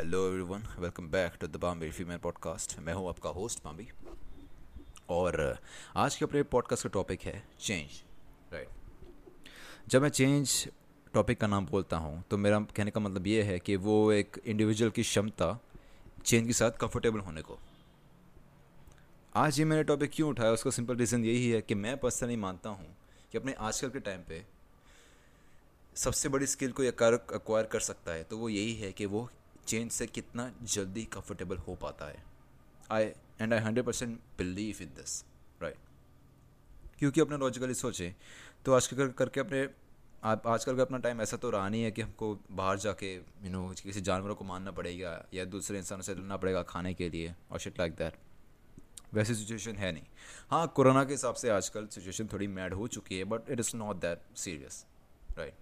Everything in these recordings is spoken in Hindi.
Hello everyone, welcome back to the Bombay female podcast. मैं हूं आपका होस्ट बॉम्बे, और आज के अपने पॉडकास्ट का टॉपिक है चेंज। राइट, जब मैं चेंज टॉपिक का नाम बोलता हूं तो मेरा कहने का मतलब ये है कि वो एक इंडिविजुअल की क्षमता चेंज के साथ कंफर्टेबल होने को। आज ये मैंने टॉपिक क्यों उठाया, उसका सिंपल रीज़न यही है कि मैं पर्सनली मानता हूँ कि अपने आजकल के टाइम पे सबसे बड़ी स्किल को एक्वायर कर सकता है तो वो यही है कि वो चेंज से कितना जल्दी कंफर्टेबल हो पाता है। I 100% believe in this, right. क्योंकि अपने लॉजिकली सोचें तो आजकल का अपना टाइम ऐसा तो रहा नहीं है कि हमको बाहर जाके किसी जानवरों को मारना पड़ेगा या दूसरे इंसानों से लड़ना पड़ेगा खाने के लिए और शिट लाइक दैट। वैसी सिचुएशन है नहीं। हाँ, कोरोना के हिसाब से आजकल सिचुएशन थोड़ी मैड हो चुकी है, but it is not that serious, right.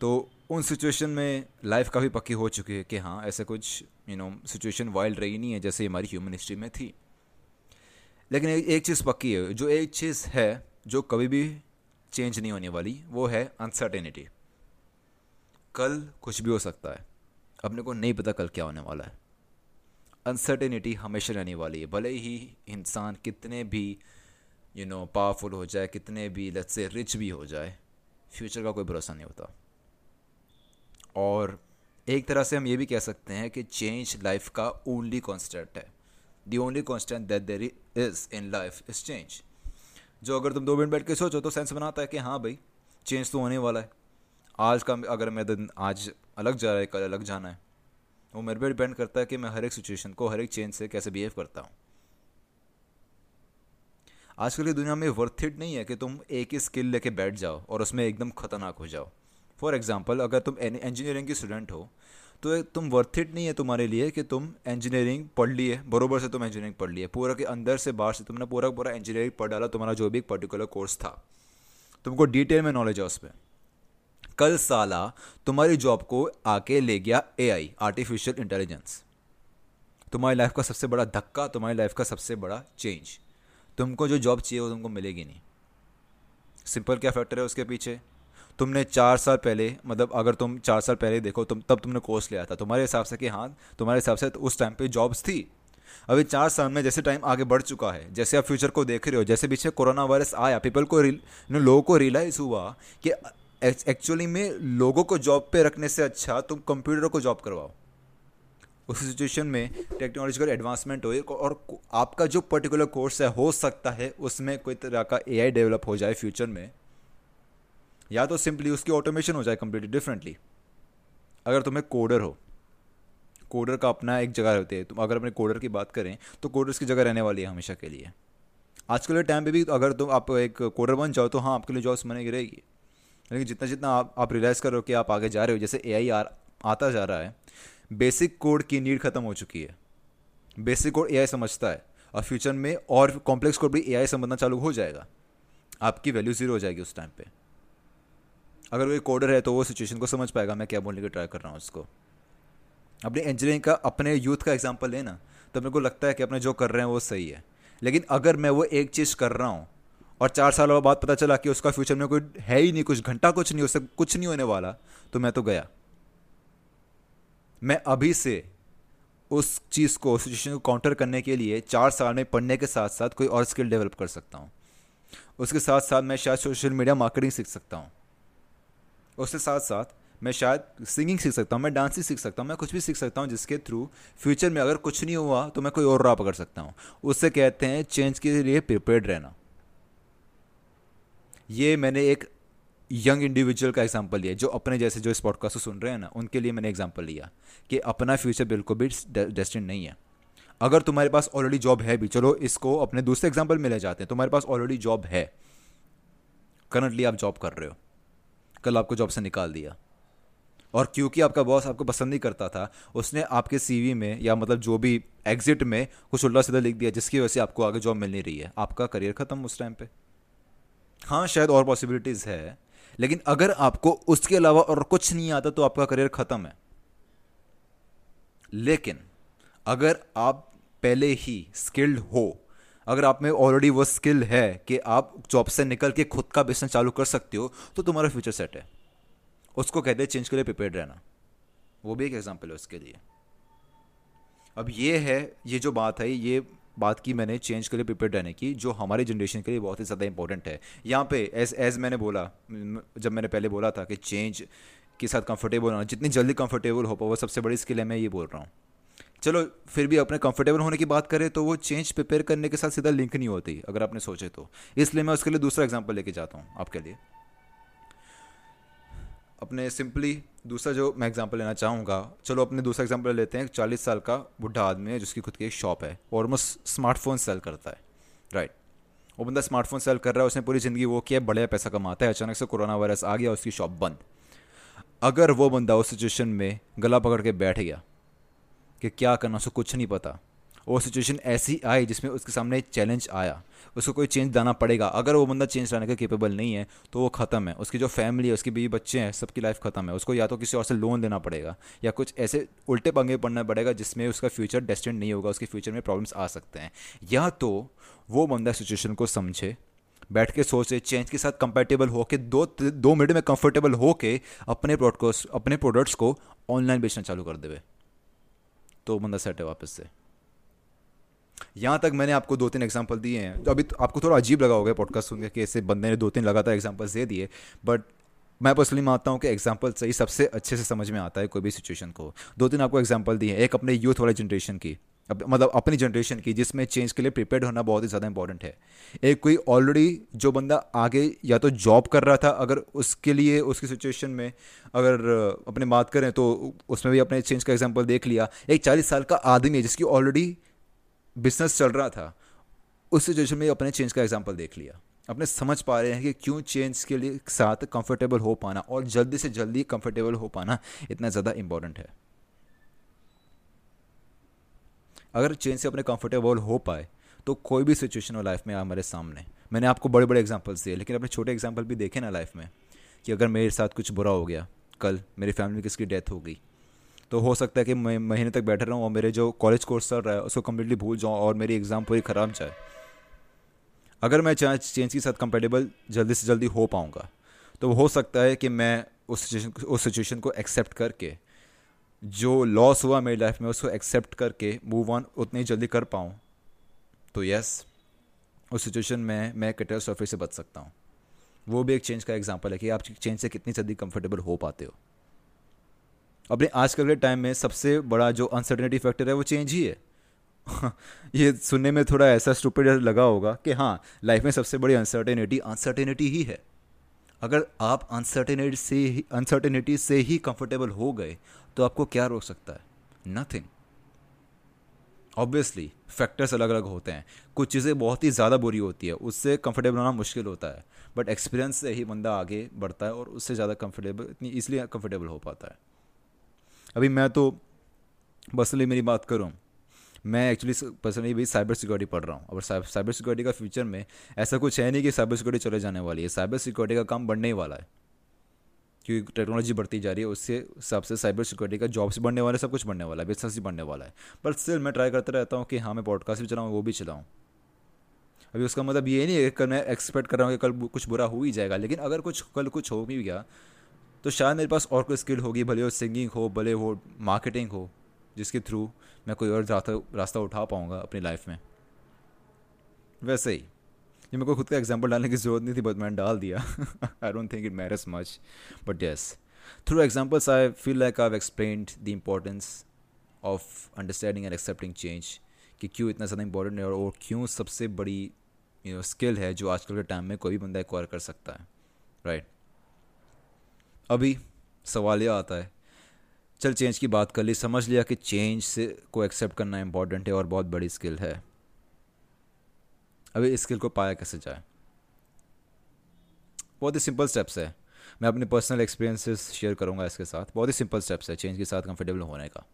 तो उन सिचुएशन में लाइफ काफ़ी पक्की हो चुकी है कि हाँ, ऐसे कुछ सिचुएशन वाइल्ड रही नहीं है जैसे हमारी ह्यूमन हिस्ट्री में थी। लेकिन एक चीज़ पक्की है, जो एक चीज़ है जो कभी भी चेंज नहीं होने वाली, वो है अनसर्टेनिटी। कल कुछ भी हो सकता है, अपने को नहीं पता कल क्या होने वाला है। अनसर्टेनिटी हमेशा रहने वाली है, भले ही इंसान कितने भी पावरफुल हो जाए, कितने भी लेट्स से रिच भी हो जाए, फ्यूचर का कोई भरोसा नहीं होता। और एक तरह से हम ये भी कह सकते हैं कि चेंज लाइफ का ओनली कॉन्स्टेंट है। The only constant that there is in life is change. जो अगर तुम 2 मिनट बैठ के सोचो तो सेंस बनाता है कि हाँ भाई, चेंज तो होने वाला है। आज का अगर मेरा दिन आज अलग जा रहा है, कल अलग जाना है, वो मेरे पे डिपेंड करता है कि मैं हर एक सिचुएशन को, हर एक चेंज से कैसे बिहेव करता हूँ। आजकल की दुनिया में वर्थ इट नहीं है कि तुम एक ही स्किल लेके बैठ जाओ और उसमें एकदम खतरनाक हो जाओ। फॉर एग्जाम्पल, अगर तुम इंजीनियरिंग की स्टूडेंट हो तो तुम वर्थ इट नहीं है तुम्हारे लिए कि तुम इंजीनियरिंग पढ़ लिए, बरोबर से तुम इंजीनियरिंग पढ़ लिए, पूरा के अंदर से बाहर से तुमने पूरा पूरा इंजीनियरिंग पढ़ डाला। तुम्हारा जो भी एक पर्टिकुलर कोर्स था, तुमको डिटेल में नॉलेज है उस पर। कल साला तुम्हारी जॉब को आके ले गया AI, आर्टिफिशियल इंटेलिजेंस। तुम्हारी लाइफ का सबसे बड़ा धक्का, तुम्हारी लाइफ का सबसे बड़ा चेंज। तुमको जो जॉब चाहिए वो तुमको मिलेगी नहीं। सिंपल क्या फैक्टर है उसके पीछे? तुमने 4 साल पहले, मतलब अगर तुम 4 साल पहले देखो, तब तुमने कोर्स लिया था तुम्हारे हिसाब से कि हाँ, तुम्हारे हिसाब से तो उस टाइम पे जॉब्स थी। अभी 4 साल में जैसे टाइम आगे बढ़ चुका है, जैसे आप फ्यूचर को देख रहे हो, जैसे पीछे कोरोना वायरस आया, लोगों को रियलाइज़ हुआ कि एक्चुअली में लोगों को जॉब पे रखने से अच्छा तुम कंप्यूटर को जॉब करवाओ। उस सिचुएशन में टेक्नोलॉजिकल एडवांसमेंट हो और आपका जो पर्टिकुलर कोर्स है, हो सकता है उसमें कोई तरह का AI डेवलप हो जाए फ्यूचर में, या तो सिंपली उसकी ऑटोमेशन हो जाए कंप्लीटली डिफरेंटली। अगर तुम्हें कोडर हो, कोडर का अपना एक जगह रहती है। तुम अगर अपने कोडर की बात करें तो कोडर्स की जगह रहने वाली है हमेशा के लिए। आजकल के टाइम पे भी अगर तुम आप एक कोडर बन जाओ तो हाँ, आपके लिए जॉब्स बनेगी रहेगी। लेकिन जितना जितना आप रियलाइज़ करो कि आप आगे जा रहे हो, जैसे AI आता जा रहा है, बेसिक कोड की नीड खत्म हो चुकी है। बेसिक कोड AI समझता है और फ्यूचर में और कॉम्प्लेक्स कोड भी AI समझना चालू हो जाएगा। आपकी वैल्यू ज़ीरो हो जाएगी उस टाइम पे। अगर वो एक कोडर है तो वो सिचुएशन को समझ पाएगा, मैं क्या बोलने की ट्राई कर रहा हूँ उसको। अपने इंजीनियरिंग का, अपने यूथ का एग्जांपल लेना तो मेरे को लगता है कि अपने जो कर रहे हैं वो सही है। लेकिन अगर मैं वो एक चीज़ कर रहा हूँ और 4 साल बाद पता चला कि उसका फ्यूचर में कोई है ही नहीं, कुछ घंटा कुछ नहीं, उससे कुछ नहीं होने वाला, तो मैं तो गया। मैं अभी से उस चीज़ को, उस सिचुएशन को काउंटर करने के लिए 4 साल में पढ़ने के साथ साथ कोई और स्किल डेवलप कर सकता हूँ। उसके साथ साथ मैं शायद सोशल मीडिया मार्केटिंग सीख सकता हूँ। उसके साथ साथ मैं शायद सिंगिंग सीख सकता हूँ, मैं डांसिंग सीख सकता हूँ, मैं कुछ भी सीख सकता हूँ जिसके थ्रू फ्यूचर में अगर कुछ नहीं हुआ तो मैं कोई और राह पकड़ सकता हूँ। उससे कहते हैं चेंज के लिए प्रिपेयर्ड रहना। ये मैंने एक यंग इंडिविजुअल का एग्जांपल लिया, जो अपने जैसे जो इस पॉडकास्ट को सुन रहे हैं ना, उनके लिए मैंने एग्जांपल लिया कि अपना फ्यूचर बिल्कुल भी डेस्टिन नहीं है। अगर तुम्हारे पास ऑलरेडी जॉब है भी, चलो इसको अपने दूसरे एग्जांपल में ले जाते हैं। तुम्हारे पास ऑलरेडी जॉब है, करंटली आप जॉब कर रहे हो, कल आपको जॉब से निकाल दिया, और क्योंकि आपका बॉस आपको पसंद नहीं करता था, उसने आपके CV में या मतलब जो भी एग्जिट में कुछ उल्टा सीधा लिख दिया, जिसकी वजह से आपको आगे जॉब मिल नहीं रही है। आपका करियर ख़त्म उस टाइम पे। हाँ, शायद और पॉसिबिलिटीज़ है, लेकिन अगर आपको उसके अलावा और कुछ नहीं आता तो आपका करियर ख़त्म है। लेकिन अगर आप पहले ही स्किल्ड हो, अगर आप में ऑलरेडी वो स्किल है कि आप जॉब से निकल के खुद का बिजनेस चालू कर सकते हो, तो तुम्हारा फ्यूचर सेट है। उसको कहते हैं चेंज के लिए प्रिपेयर्ड रहना। वो भी एक एग्जांपल है उसके लिए। अब ये है, ये जो बात है, ये बात की मैंने चेंज के लिए प्रिपेयर रहने की, जो हमारी जनरेशन के लिए बहुत ही ज़्यादा इंपॉर्टेंट है। यहाँ पे एज मैंने बोला, जब मैंने पहले बोला था कि चेंज के साथ कंफर्टेबल होना, जितनी जल्दी कंफर्टेबल हो पाओ वो सबसे बड़ी स्किल है, मैं ये बोल रहा हूँ। चलो फिर भी अपने कंफर्टेबल होने की बात करें तो वो चेंज प्रिपेयर करने के साथ सीधा लिंक नहीं होती अगर आपने सोचे तो, इसलिए मैं उसके लिए दूसरा एग्जाम्पल लेके जाता हूँ आपके लिए। अपने सिंपली दूसरा जो मैं एग्जांपल लेना चाहूँगा, चलो अपने दूसरा एग्जांपल लेते हैं। 40 साल का बूढ़ा आदमी है जिसकी खुद की एक शॉप है, ऑलमोस्ट स्मार्टफोन सेल करता है, राइट। वो बंदा स्मार्टफोन सेल कर रहा है, उसने पूरी ज़िंदगी वो किया, बढ़िया पैसा कमाता है। अचानक से कोरोना वायरस आ गया, उसकी शॉप बंद। अगर वो बंदा उस सिचुएशन में गला पकड़ के बैठ गया कि क्या करना, उसको कुछ नहीं पता, वो सिचुएशन ऐसी आई जिसमें उसके सामने एक चैलेंज आया, उसको कोई चेंज लाना पड़ेगा। अगर वो बंदा चेंज लाने का कैपेबल नहीं है तो वो ख़त्म है, उसकी जो फैमिली है, उसकी बीवी बच्चे हैं, सबकी लाइफ ख़त्म है। उसको या तो किसी और से लोन देना पड़ेगा या कुछ ऐसे उल्टे पंगे पड़ना पड़ेगा जिसमें उसका फ्यूचर डेस्टिनेड नहीं होगा, उसके फ्यूचर में प्रॉब्लम्स आ सकते हैं। या तो वो बंदा सिचुएशन को समझे, बैठ के सोचे, चेंज के साथ कंपेटेबल होके दो मिनट में कंफर्टेबल होके अपने प्रोडक्ट्स को ऑनलाइन बेचना चालू कर देवे तो बंदा सेट है वापस से। यहाँ तक मैंने आपको 2-3 एग्जाम्पल दिए हैं, तो अभी तो आपको थोड़ा अजीब लगा होगा पॉडकास्ट सुनकर कि ऐसे बंदे ने 2-3 लगातार एग्जाम्पल्स दे दिए, बट मैं पर्सनली मानता हूँ कि एग्जाम्पल से ही सबसे अच्छे से समझ में आता है कोई भी सिचुएशन को। 2-3 आपको एग्जाम्पल दिए हैं, एक अपने यूथ वाले जनरेशन की, मतलब अपनी जनरेशन की, जिसमें चेंज के लिए प्रिपेयर होना बहुत ही ज़्यादा इंपॉर्टेंट है। एक कोई ऑलरेडी जो बंदा आगे या तो जॉब कर रहा था, अगर उसके लिए उसकी सिचुएशन में अगर अपने बात करें तो उसमें भी अपने चेंज का एग्जाम्पल देख लिया। एक 40 साल का आदमी है जिसकी ऑलरेडी बिजनेस चल रहा था, उस सिचुएशन में अपने चेंज का एग्जाम्पल देख लिया। अपने समझ पा रहे हैं कि क्यों चेंज के लिए साथ कंफर्टेबल हो पाना और जल्दी से जल्दी कंफर्टेबल हो पाना इतना ज़्यादा इम्पोर्टेंट है। अगर चेंज से अपने कंफर्टेबल हो पाए तो कोई भी सिचुएशन हो लाइफ में हमारे सामने। मैंने आपको बड़े बड़े एग्जाम्पल्स दिए, लेकिन अपने छोटे एग्जाम्पल भी देखे ना लाइफ में, कि अगर मेरे साथ कुछ बुरा हो गया कल, मेरी फैमिली में किसी की डेथ हो गई, तो हो सकता है कि मैं महीने तक बैठा रहूँ और मेरे जो कॉलेज कोर्स चल रहा है उसको कम्प्लीटली भूल जाऊँ और मेरी एग्ज़ाम पूरी ख़राब जाए। अगर मैं चेंज के साथ कंफर्टेबल जल्दी से जल्दी हो पाऊँगा तो हो सकता है कि मैं उस सिचुएशन को एक्सेप्ट करके, जो लॉस हुआ मेरी लाइफ में उसको एक्सेप्ट करके मूव ऑन उतनी जल्दी कर पाऊँ। तो यस, उस सिचुएशन में मैं कैटास्ट्रोफी से बच सकता हूँ। वो भी एक चेंज का एग्जाम्पल है कि आप चेंज से कितनी जल्दी कम्फर्टेबल हो पाते हो। अपने आजकल के टाइम में सबसे बड़ा जो अनसर्टेनिटी फैक्टर है वो चेंज ही है। ये सुनने में थोड़ा ऐसा स्टूपिड लगा होगा कि हाँ, लाइफ में सबसे बड़ी अनसर्टेनिटी ही है। अगर आप अनसर्टेनिटी से ही कंफर्टेबल हो गए तो आपको क्या रोक सकता है? नथिंग। ऑब्वियसली फैक्टर्स अलग अलग होते हैं, कुछ चीज़ें बहुत ही ज़्यादा बुरी होती है, उससे कंफर्टेबल होना मुश्किल होता है, बट एक्सपीरियंस से ही बंदा आगे बढ़ता है और उससे ज़्यादा कंफर्टेबल, इतनी ईजिली कंफर्टेबल हो पाता है। अभी मैं तो पर्सनली मेरी बात करूँ, मैं एक्चुअली पर्सनली भी साइबर सिक्योरिटी पढ़ रहा हूँ, और साइबर सिक्योरिटी का फ्यूचर में ऐसा कुछ है नहीं कि साइबर सिक्योरिटी चले जाने वाली है। साइबर सिक्योरिटी का काम बढ़ने ही वाला है, क्योंकि टेक्नोलॉजी बढ़ती जा रही है, उसके हिसाब से साइबर सिक्योरिटी का जॉब्स बढ़ने वाला है, सब कुछ बढ़ने वाला है, बिजनेस भी बढ़ने वाला है। पर स्टिल मैं ट्राई करता रहता हूँ कि हाँ, मैं पॉडकास्ट भी चलाऊँ, वो भी चलाऊँ। अभी उसका मतलब ये नहीं है कि मैं एक्सपेक्ट कर रहा हूँ कि कल कुछ बुरा हो ही जाएगा, लेकिन अगर कल कुछ हो भी गया तो शायद मेरे पास और कोई स्किल होगी, भले वो सिंगिंग हो, भले वो मार्केटिंग हो, जिसके थ्रू मैं कोई और रास्ता उठा पाऊँगा अपनी लाइफ में। वैसे ही ये मेरे को खुद का एग्जांपल डालने की ज़रूरत नहीं थी, बट मैंने डाल दिया। I don't think it matters much, but yes, through examples I feel like I have explained the importance of understanding and accepting change, कि क्यों इतना ज़्यादा इंपॉर्टेंट है और क्यों सबसे बड़ी स्किल है जो आजकल के टाइम में कोई भी बंदा एक्वायर कर सकता है, राइट। अभी सवाल यह आता है, चल चेंज की बात कर ली, समझ लिया कि चेंज से को एक्सेप्ट करना इम्पॉर्टेंट है और बहुत बड़ी स्किल है। अभी इस स्किल को पाया कैसे जाए? बहुत ही सिंपल स्टेप्स है, मैं अपने पर्सनल एक्सपीरियंसेस शेयर करूंगा इसके साथ। बहुत ही सिंपल स्टेप्स है चेंज के साथ कंफर्टेबल होने का,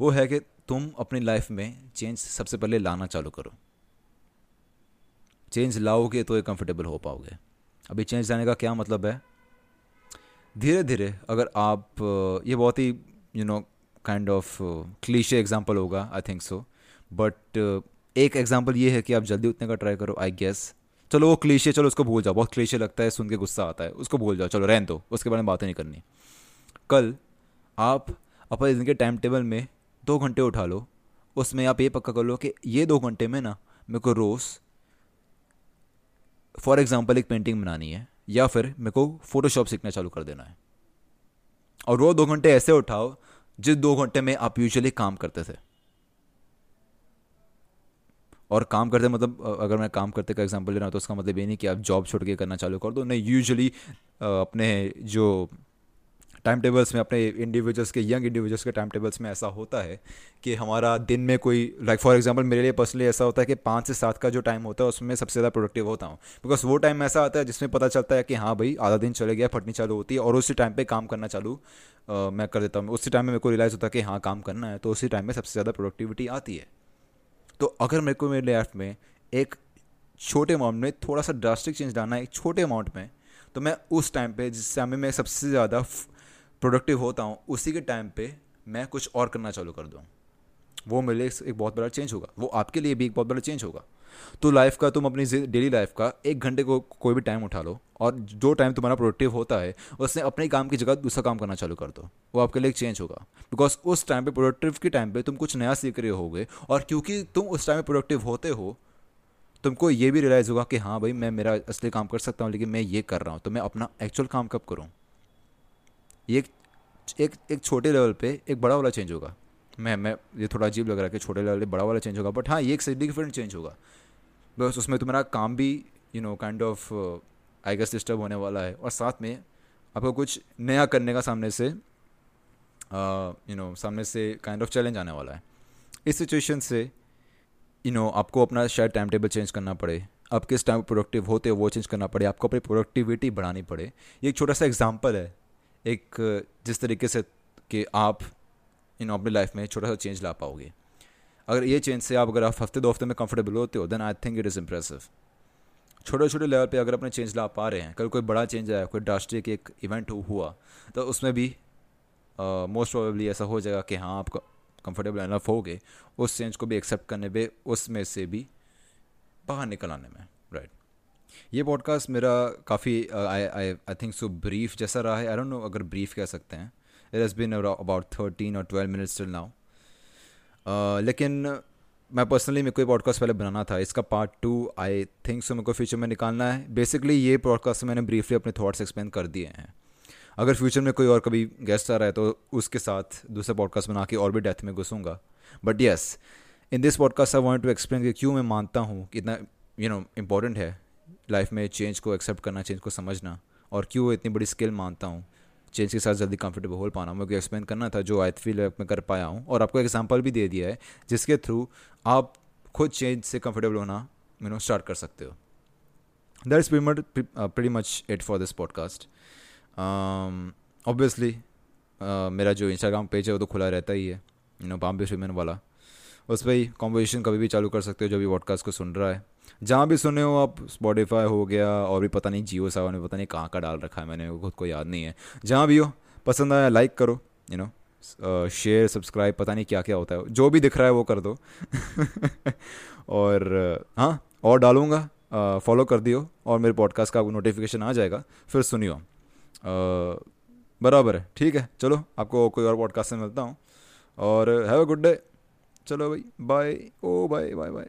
वो है कि तुम अपनी लाइफ में चेंज सबसे पहले लाना चालू करो। चेंज लाओगे तो ये कंफर्टेबल हो पाओगे। अभी चेंज लाने का क्या मतलब है? धीरे धीरे, अगर आप, ये बहुत ही काइंड ऑफ क्लीशे एग्जांपल होगा, आई थिंक सो, बट एक एग्जांपल ये है कि आप जल्दी उठने का ट्राई करो, आई गेस। चलो वो क्लीशे, चलो उसको भूल जाओ, बहुत क्लीशे लगता है, सुन के गुस्सा आता है, उसको भूल जाओ, चलो रहने दो, उसके बारे में बातें नहीं करनी। कल आप अपने दिन के टाइम टेबल में 2 घंटे उठा लो उसमें आप ये पक्का कर लो कि ये 2 घंटे में ना मेरे को रोज़ फॉर एग्ज़ाम्पल एक पेंटिंग बनानी है या फिर मेरे को फ़ोटोशॉप सीखना चालू कर देना है। और वो 2 घंटे ऐसे उठाओ जिस 2 घंटे में आप यूजुअली काम करते थे। और काम करते मतलब अगर मैं काम करते का एग्जाम्पल ले रहा हूँ तो उसका मतलब ये नहीं कि आप जॉब छोड़ के करना चालू कर दो, नहीं। यूजुअली अपने जो टाइम टेबल्स में, अपने इंडिविजुअल्स के, यंग इंडिविजुअल्स के टाइम टेबल्स में ऐसा होता है कि हमारा दिन में कोई लाइक फॉर एग्जांपल मेरे लिए पर्सनली ऐसा होता है कि 5 से 7 का जो टाइम होता है उसमें सबसे ज़्यादा प्रोडक्टिव होता हूँ। बिकॉज वो टाइम ऐसा आता है जिसमें पता चलता है कि हाँ भाई आधा दिन चले गया, फटनी चालू होती है और उसी टाइम पे काम करना चालू मैं कर देता हूँ। उसी टाइम में मेरे को रियलाइज़ होता है कि हाँ काम करना है, तो उसी टाइम में सबसे ज़्यादा प्रोडक्टिविटी आती है। तो अगर मेरे को मेरे लाइफ में एक छोटे अमाउंट में थोड़ा सा ड्रास्टिक चेंज लाना है, एक छोटे अमाउंट में, तो मैं उस टाइम पे जिस टाइम में मैं सबसे ज़्यादा प्रोडक्टिव होता हूँ उसी के टाइम पे मैं कुछ और करना चालू कर दूँ। वो मेरे लिए एक बहुत बड़ा चेंज होगा, वो आपके लिए भी एक बहुत बड़ा चेंज होगा। तो लाइफ का, तुम अपनी डेली लाइफ का 1 घंटे को कोई भी टाइम उठा लो और जो टाइम तुम्हारा प्रोडक्टिव होता है उसने अपने काम की जगह दूसरा काम करना चालू कर दो। वो आपके लिए एक चेंज होगा बिकॉज उस टाइम पे, प्रोडक्टिव के टाइम पे तुम कुछ नया सीख रहे होगे और क्योंकि तुम उस टाइम पे प्रोडक्टिव होते हो तुमको ये भी रियलाइज़ होगा कि हाँ भाई मैं मेरा असली काम कर सकता हूँ लेकिन मैं ये कर रहा हूँ, तो मैं अपना एक्चुअल काम कब करूँ। ये एक छोटे लेवल पे एक बड़ा वाला चेंज होगा। मैं ये थोड़ा अजीब लग रहा है कि छोटे लेवल पे बड़ा वाला चेंज होगा, बट हाँ ये एक सिग्निफिकेंट चेंज होगा। बस उसमें तुम्हारा काम भी you know kind of I guess disturb होने वाला है और साथ में आपको कुछ नया करने का सामने से काइंड ऑफ चैलेंज आने वाला है। इस सिचुएशन से यू नो आपको अपना शायद टाइम टेबल चेंज करना पड़े, आप किस टाइम प्रोडक्टिव होते हो वो चेंज करना पड़े, आपको अपनी प्रोडक्टिविटी बढ़ानी पड़े। ये एक छोटा सा एग्जांपल है एक जिस तरीके से कि आप यू नो अपनी लाइफ में छोटा सा चेंज ला पाओगे। अगर ये चेंज से अगर आप हफ्ते 2 हफ्ते में कंफर्टेबल होते हो then I think it is impressive. छोटे छोटे लेवल पे अगर अपने चेंज ला पा रहे हैं, कल कोई बड़ा चेंज आया, कोई ड्रास्टिक एक इवेंट हुआ, तो उसमें भी मोस्ट प्रोबेबली ऐसा हो जाएगा कि हाँ आप कंफर्टेबल इनफ होगे उस चेंज को भी एक्सेप्ट करने में, उसमें से भी बाहर निकल आने में, राइट। ये पॉडकास्ट मेरा काफ़ी आई थिंक सो ब्रीफ जैसा रहा है, आई डोंट नो अगर ब्रीफ कह सकते हैं। It has been about 13 or 12 minutes till now. लेकिन मैं पर्सनली मेरे को ये पॉडकास्ट पहले बनाना था, इसका पार्ट 2 आई थिंक सो मेरे को फ्यूचर में निकालना है। बेसिकली ये पॉडकास्ट मैंने ब्रीफली अपने थॉट्स एक्सप्लेन कर दिए हैं। अगर फ्यूचर में कोई और कभी गेस्ट आ रहा है तो उसके साथ दूसरा पॉडकास्ट बना के और भी डेप्थ में घुसूंगा। But yes, in this podcast I want to explain कि क्यों मैं मानता हूँ कि इतना यू नो इम्पॉर्टेंट है लाइफ में चेंज को एक्सेप्ट करना, चेंज को समझना, और क्यों इतनी बड़ी स्किल मानता हूँ चेंज के साथ जल्दी कंफर्टेबल हो पाना। मुझे एक्सप्लेन करना था जो आई फील मैं कर पाया हूँ और आपको एग्जाम्पल भी दे दिया है जिसके थ्रू आप खुद चेंज से कंफर्टेबल होना यू नो स्टार्ट कर सकते हो। That is pretty much it for this podcast. Obviously मेरा जो इंस्टाग्राम पेज है वो तो खुला रहता ही है यू नो बॉम्बे वीमेन वाला, उस पर ही कॉन्वर्सेशन कभी भी चालू कर सकते हो जो भी पॉडकास्ट को सुन रहा है। जहाँ भी सुने हो आप, स्पॉटिफाई हो गया और भी पता नहीं जियो सावन में पता नहीं कहाँ का डाल रखा है मैंने, खुद को याद नहीं है। जहाँ भी हो, पसंद आया लाइक करो, यू नो शेयर, सब्सक्राइब, पता नहीं क्या क्या होता है, जो भी दिख रहा है वो कर दो। और हाँ, और डालूँगा, फॉलो कर दियो और मेरे पॉडकास्ट का नोटिफिकेशन आ जाएगा, फिर सुनियो। बराबर है, ठीक है। चलो आपको कोई और पॉडकास्ट से मिलता हूँ और हैव अ गुड डे। चलो भाई, bye. Oh bye bye bye.